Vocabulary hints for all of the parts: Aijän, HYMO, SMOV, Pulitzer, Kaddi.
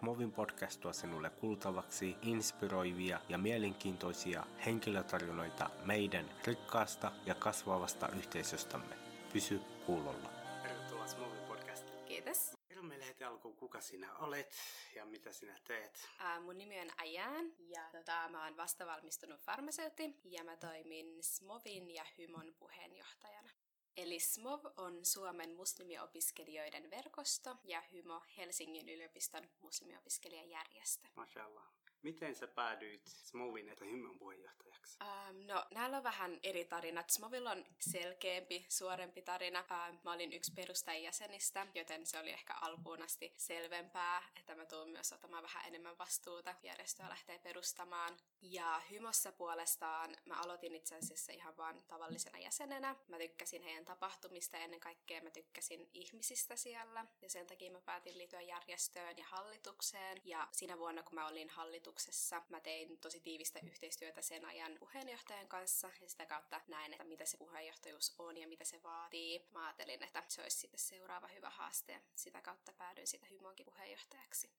SMOVin podcastua sinulle kuultavaksi inspiroivia ja mielenkiintoisia henkilötarinoita meidän rikkaasta ja kasvavasta yhteisöstämme. Pysy kuulolla. Tervetuloa SMOVin podcastiin. Kiitos. Kerro meille heti alkuun, kuka sinä olet ja mitä sinä teet? Mun nimi on Aijän ja mä oon vastavalmistunut farmaseutti ja mä toimin SMOVin ja HYMOn puheenjohtajana. Eli SMOV on Suomen muslimiopiskelijoiden verkosto ja HYMO Helsingin yliopiston muslimiopiskelijajärjestö. Mashallah. Miten sä päädyit SMOVin että HYMOn puheenjohtajaksi? No, näillä on vähän eri tarinat. SMOVilla on selkeämpi, suorempi tarina. Mä olin yksi perustajajäsenistä, joten se oli ehkä alkuun asti selvempää, että mä tuun myös ottamaan vähän enemmän vastuuta. Järjestöä lähtee perustamaan. Ja HYMOssa puolestaan mä aloitin itse asiassa ihan vaan tavallisena jäsenenä. Mä tykkäsin heidän tapahtumista ja ennen kaikkea mä tykkäsin ihmisistä siellä. Ja sen takia mä päätin liittyä järjestöön ja hallitukseen. Ja siinä vuonna, kun mä olin hallituksessa, mä tein tosi tiivistä yhteistyötä sen ajan puheenjohtajan kanssa. Ja sitä kautta näin, että mitä se puheenjohtajuus on ja mitä se vaatii. Mä ajattelin, että se olisi sitten seuraava hyvä haaste. Ja sitä kautta päädyin sitä HYMOnkin puheenjohtajaksi.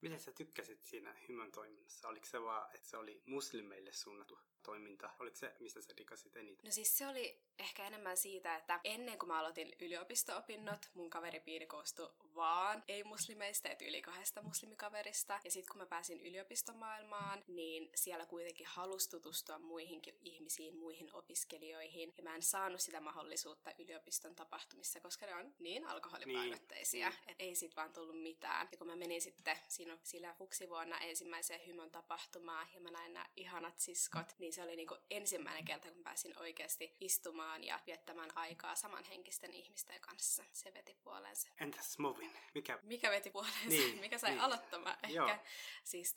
Mitä sä tykkäsit siinä HYMOn toiminnassa? Oliko se vaan, että se oli muslimeille suunnattu toiminta? Oliko se, mistä sä rikasit eniten? No siis se oli ehkä enemmän siitä, että ennen kuin mä aloitin yliopisto-opinnot, mun kaveripiiri koostui vaan ei-muslimeista ja yli 2 muslimikaverista. Ja sitten kun mä pääsin yliopistomaailmaan, niin siellä kuitenkin halusi tutustua muihinkin ihmisiin, muihin opiskelijoihin. Ja mä en saanut sitä mahdollisuutta yliopiston tapahtumissa, koska ne on niin alkoholipainotteisia, että ei sit vaan tullut mitään. Ja kun mä menin sitten sillä fuksivuonna ensimmäiseen HYMOn tapahtumaan ja mä näin nämä ihanat siskot, niin se oli niinku ensimmäinen kerta, kun pääsin oikeasti istumaan ja viettämään aikaa samanhenkisten ihmisten kanssa. Se veti puoleensa. Entäs SMOVin? Mikä veti puoleensa? Niin, mikä sai aloittamaan ehkä? Joo. Siis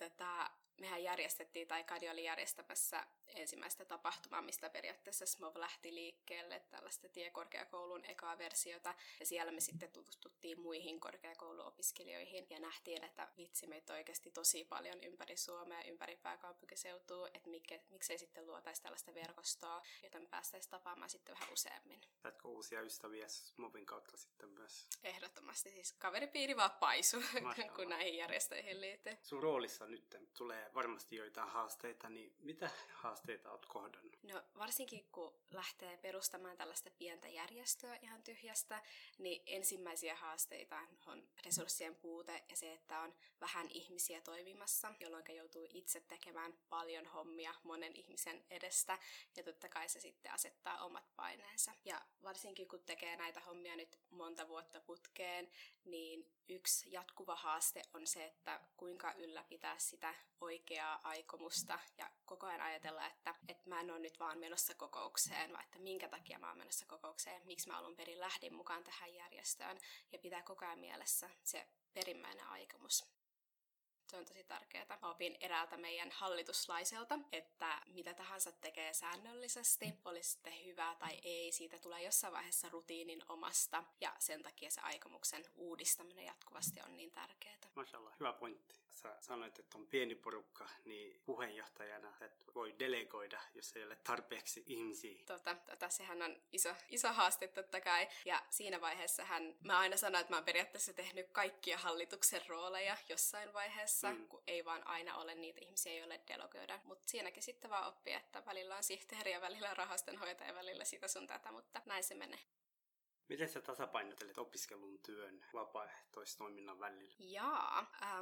mehän järjestettiin, tai Kaddi oli järjestämässä ensimmäistä tapahtumaa, mistä periaatteessa SMOV lähti liikkeelle, tällaista tiekorkeakoulun ekaa versiota. Ja siellä me sitten tutustuttiin muihin korkeakouluopiskelijoihin ja nähtiin, että vitsi, meitä oikeasti tosi paljon ympäri Suomea ja ympäri pääkaupunkiseutua, että miksei sitten luotaisi tällaista verkostoa, jota me päästäisiin tapaamaan sitten vähän useammin. Saatko uusia ystäviä SMOVin kautta sitten myös? Ehdottomasti, siis kaveripiiri vaan paisui, kun näihin järjestöihin liittyy. Sun roolissa nyt tulee varmasti joitain haasteita, niin mitä haasteita olet kohdannut? No varsinkin kun lähtee perustamaan tällaista pientä järjestöä ihan tyhjästä, niin ensimmäisiä haasteita on resurssien puute ja se, että on vähän ihmisiä toimimassa, jolloin joutuu itse tekemään paljon hommia monen ihmisen edestä ja totta kai se sitten asettaa omat paineensa. Ja varsinkin kun tekee näitä hommia nyt monta vuotta putkeen, niin yksi jatkuva haaste on se, että kuinka ylläpitää sitä oikeaa aikomusta ja koko ajan ajatella, että mä en ole nyt vaan menossa kokoukseen, vaan että minkä takia mä oon menossa kokoukseen, miksi mä alun perin lähdin mukaan tähän järjestöön ja pitää koko ajan mielessä se perimmäinen aikomus. Se on tosi tärkeää. Mä opin eräältä meidän hallituslaiselta, että mitä tahansa tekee säännöllisesti, olisi sitten hyvä tai ei, siitä tulee jossain vaiheessa rutiinin omasta. Ja sen takia se aikomuksen uudistaminen jatkuvasti on niin tärkeää. Mashallah, hyvä pointti. Sä sanoit, että on pieni porukka, niin puheenjohtajana et voi delegoida, jos ei ole tarpeeksi ihmisiä. Sehän on iso haaste totta kai. Ja siinä vaiheessahan mä aina sanon, että mä oon periaatteessa tehnyt kaikkia hallituksen rooleja jossain vaiheessa. Kun ei vaan aina ole niitä ihmisiä, joille delegoida. Mutta siinäkin sitten vaan oppii, että välillä on sihteeri ja välillä on rahastonhoitaja ja välillä sitä sun tätä, mutta näin se menee. Miten sä tasapainotelet opiskelun, työn, vapaaehtoistoiminnan välillä?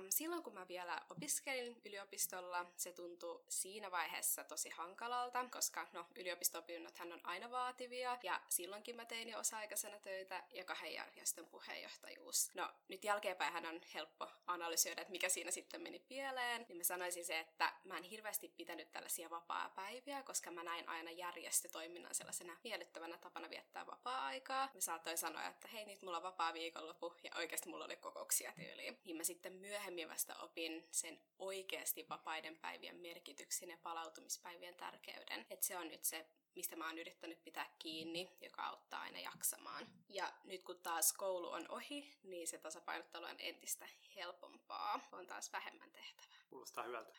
Silloin kun mä vielä opiskelin yliopistolla, se tuntui siinä vaiheessa tosi hankalalta, koska yliopisto-opinnothan on aina vaativia, ja silloinkin mä tein jo osa-aikaisena töitä ja 2 järjestön puheenjohtajuus. No, nyt jälkeenpäinhän on helppo analysoida, että mikä siinä sitten meni pieleen, niin mä sanoisin se, että mä en hirveästi pitänyt tällaisia vapaa-päiviä, koska mä näin aina järjestötoiminnan sellaisena miellyttävänä tapana viettää vapaa-aikaa. Saatoin sanoa, että hei, nyt mulla on vapaa viikonloppu ja oikeasti mulla oli kokouksia tyyliin. Niin mä sitten myöhemmin vasta opin sen oikeasti vapaiden päivien merkityksen ja palautumispäivien tärkeyden. Että se on nyt se, mistä mä oon yrittänyt pitää kiinni, joka auttaa aina jaksamaan. Ja nyt kun taas koulu on ohi, niin se tasapainottelu on entistä helpompaa. On taas vähemmän tehtävää. Kuulostaa hyvältä.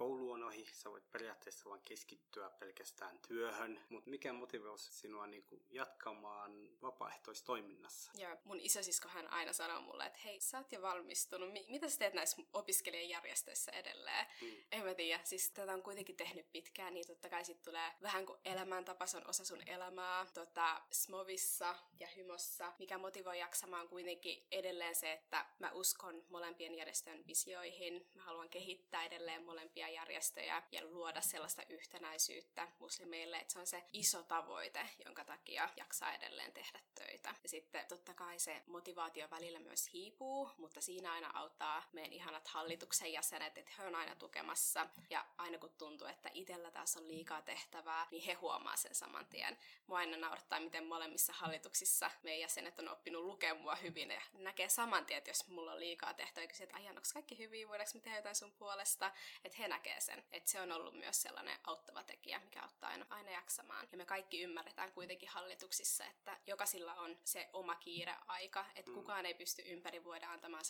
koulu on ohi, sä voit periaatteessa vaan keskittyä pelkästään työhön, mutta mikä motivoisi sinua niinku jatkamaan vapaaehtoistoiminnassa? Ja mun isosisko hän aina sanoo mulle, että hei, sä oot jo valmistunut, mitä sä teet näissä opiskelijajärjestöissä edelleen? En mä tiedä, siis tätä on kuitenkin tehnyt pitkään, niin totta kai sit tulee vähän kuin elämäntapa, se on osa sun elämää. SMOVissa ja HYMOssa, mikä motivoi jaksamaan kuitenkin edelleen se, että mä uskon molempien järjestöjen visioihin, mä haluan kehittää edelleen molempia järjestöjä ja luoda sellaista yhtenäisyyttä muslimeille, että se on se iso tavoite, jonka takia jaksaa edelleen tehdä töitä. Ja sitten totta kai se motivaatio välillä myös hiipuu, mutta siinä aina auttaa meidän ihanat hallituksen jäsenet, että he on aina tukemassa ja aina kun tuntuu, että itsellä taas on liikaa tehtävää, niin he huomaa sen saman tien. Mua aina naurattaa, miten molemmissa hallituksissa meidän jäsenet on oppinut lukemaan mua hyvin ja näkee saman tien, jos mulla on liikaa tehtävä, kysyä, että ajan, onko kaikki hyviä, voidaanko me tehdä jotain sun puolesta, että he näkee sen. Että se on ollut myös sellainen auttava tekijä, mikä auttaa aina jaksamaan. Ja me kaikki ymmärretään kuitenkin hallituksissa, että jokaisilla on se oma kiireaika, että kukaan ei pysty ympäri vuoden antamaan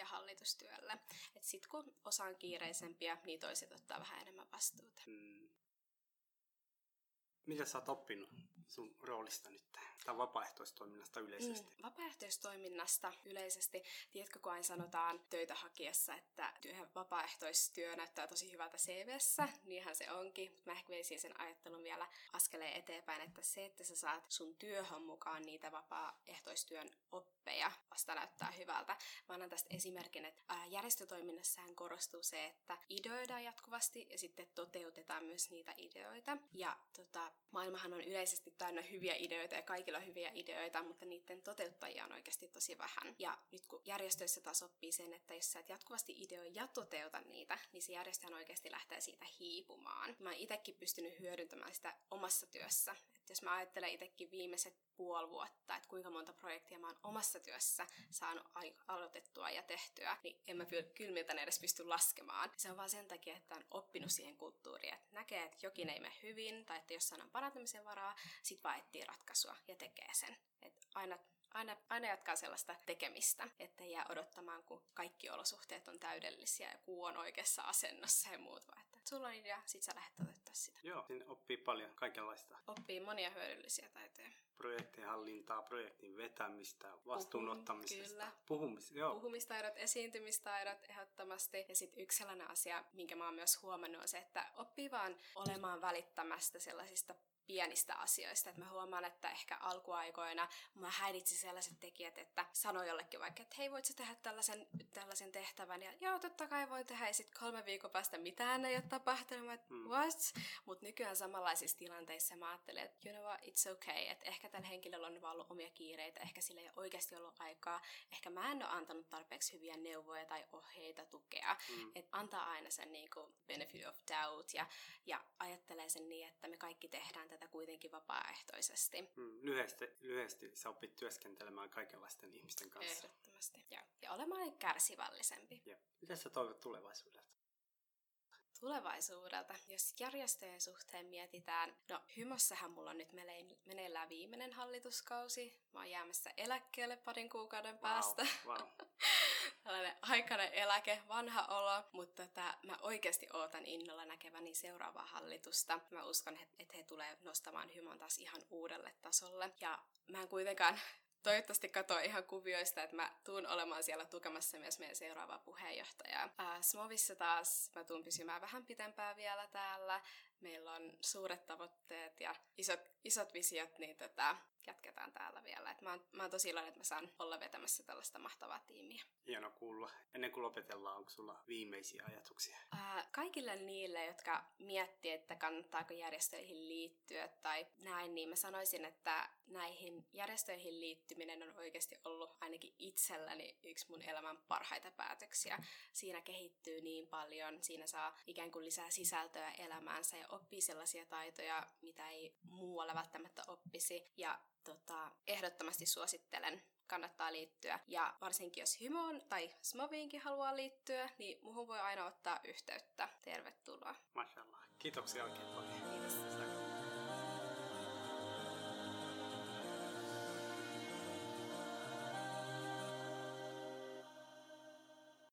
100% hallitustyölle. Että sit kun osa on kiireisempiä, niin toiset ottaa vähän enemmän vastuuta. Mitä sä oot oppinut sun roolista nyt? Tai vapaaehtoistoiminnasta yleisesti? Vapaaehtoistoiminnasta yleisesti. Tiedätkö, kun aina sanotaan töitä hakiessa, että vapaaehtoistyö näyttää tosi hyvältä CV:ssä, niinhän se onkin. Mä ehkä veisin sen ajattelun vielä askeleen eteenpäin, että se, että sä saat sun työhön mukaan niitä vapaaehtoistyön oppeja, vasta näyttää hyvältä. Mä annan tästä esimerkin, että järjestötoiminnassahan korostuu se, että ideoidaan jatkuvasti ja sitten toteutetaan myös niitä ideoita. Ja maailmahan on yleisesti täynnä hyviä ideoita ja kaikilla on hyviä ideoita, mutta niiden toteuttajia on oikeasti tosi vähän. Ja nyt kun järjestöissä taas oppii sen, että jos sä et jatkuvasti ideoi ja toteuta niitä, niin se järjestöhän oikeasti lähtee siitä hiipumaan. Mä oon itsekin pystynyt hyödyntämään sitä omassa työssä. Et jos mä ajattelen itsekin viimeiset puoli vuotta, että kuinka monta projektia mä oon omassa työssä saanut aloitettua ja tehtyä, niin en mä kylmiltä edes pysty laskemaan. Se on vaan sen takia, että on oppinut siihen kulttuuriin, että näkee, että jokin ei mene hyvin, tai että jossain on parantamisen varaa, sit vaan etsii ratkaisua ja tekee sen. Että aina jatkaa sellaista tekemistä, että jää odottamaan, kun kaikki olosuhteet on täydellisiä ja kuu on oikeassa asennossa ja muut vaan. Että sulla on idea, sit sä lähdet toteuttaa sitä. Joo, sinne oppii paljon kaikenlaista. Oppii monia hyödyllisiä taitoja. Projektihallintaa, projektin vetämistä, vastuunottamisesta. Puhumistaidot, esiintymistaidot ehdottomasti. Ja sitten yksi sellainen asia, minkä mä oon myös huomannut, on se, että oppii vaan olemaan välittämästä sellaisista pienistä asioista. Että mä huomaan, että ehkä alkuaikoina mä häiritsin sellaiset tekijät, että sano jollekin vaikka, että hei, voit sä tehdä tällaisen tehtävän? Ja joo, totta kai voin tehdä. Ja sit 3 viikon päästä mitään ei ole tapahtunut. Mut nykyään samanlaisissa tilanteissa mä ajattelin, että you know what, it's okay. Että ehkä tällä henkilöllä on vaan ollut omia kiireitä. Ehkä sillä ei ole oikeasti ollut aikaa. Ehkä mä en ole antanut tarpeeksi hyviä neuvoja tai ohjeita, tukea. Että antaa aina sen niinku benefit of doubt ja ajattelee sen niin, että me kaikki tehdään tätä kuitenkin vapaaehtoisesti. Lyhyesti sä opit työskentelemään kaikenlaisten ihmisten kanssa. Ehdottomasti. Ja olemaan kärsivällisempi. Ja. Mitä sä toivot tulevaisuudelta? Tulevaisuudelta, jos järjestöjen suhteen mietitään, no HYMOssähän mulla on nyt meneillään viimeinen hallituskausi. Mä oon jäämässä eläkkeelle parin kuukauden päästä. Wow. Tällainen aikainen eläke, vanha olo, mutta mä oikeasti ootan innolla näkeväni seuraavaa hallitusta. Mä uskon, että he tulee nostamaan HYMOn taas ihan uudelle tasolle. Ja mä en kuitenkaan toivottavasti katsoa ihan kuvioista, että mä tuun olemaan siellä tukemassa myös meidän seuraavaa puheenjohtajaa. SMOVissa taas mä tuun pysymään vähän pitempään vielä täällä. Meillä on suuret tavoitteet ja isot visiot, niin jatketaan täällä vielä. Et mä oon tosi iloinen, että mä saan olla vetämässä tällaista mahtavaa tiimiä. Hieno kuulla. Ennen kuin lopetellaan, onko sulla viimeisiä ajatuksia? Kaikille niille, jotka miettii, että kannattaako järjestöihin liittyä tai näin, niin mä sanoisin, että näihin järjestöihin liittyminen on oikeasti ollut ainakin itselläni yksi mun elämän parhaita päätöksiä. Siinä kehittyy niin paljon, siinä saa ikään kuin lisää sisältöä elämäänsä ja oppii sellaisia taitoja, mitä ei muualla välttämättä oppisi. Ja ehdottomasti suosittelen, kannattaa liittyä. Ja varsinkin jos HYMOon tai SMOViinkin haluaa liittyä, niin muuhun voi aina ottaa yhteyttä. Tervetuloa. Mashallah. Kiitoksia oikein paljon. Kiitos.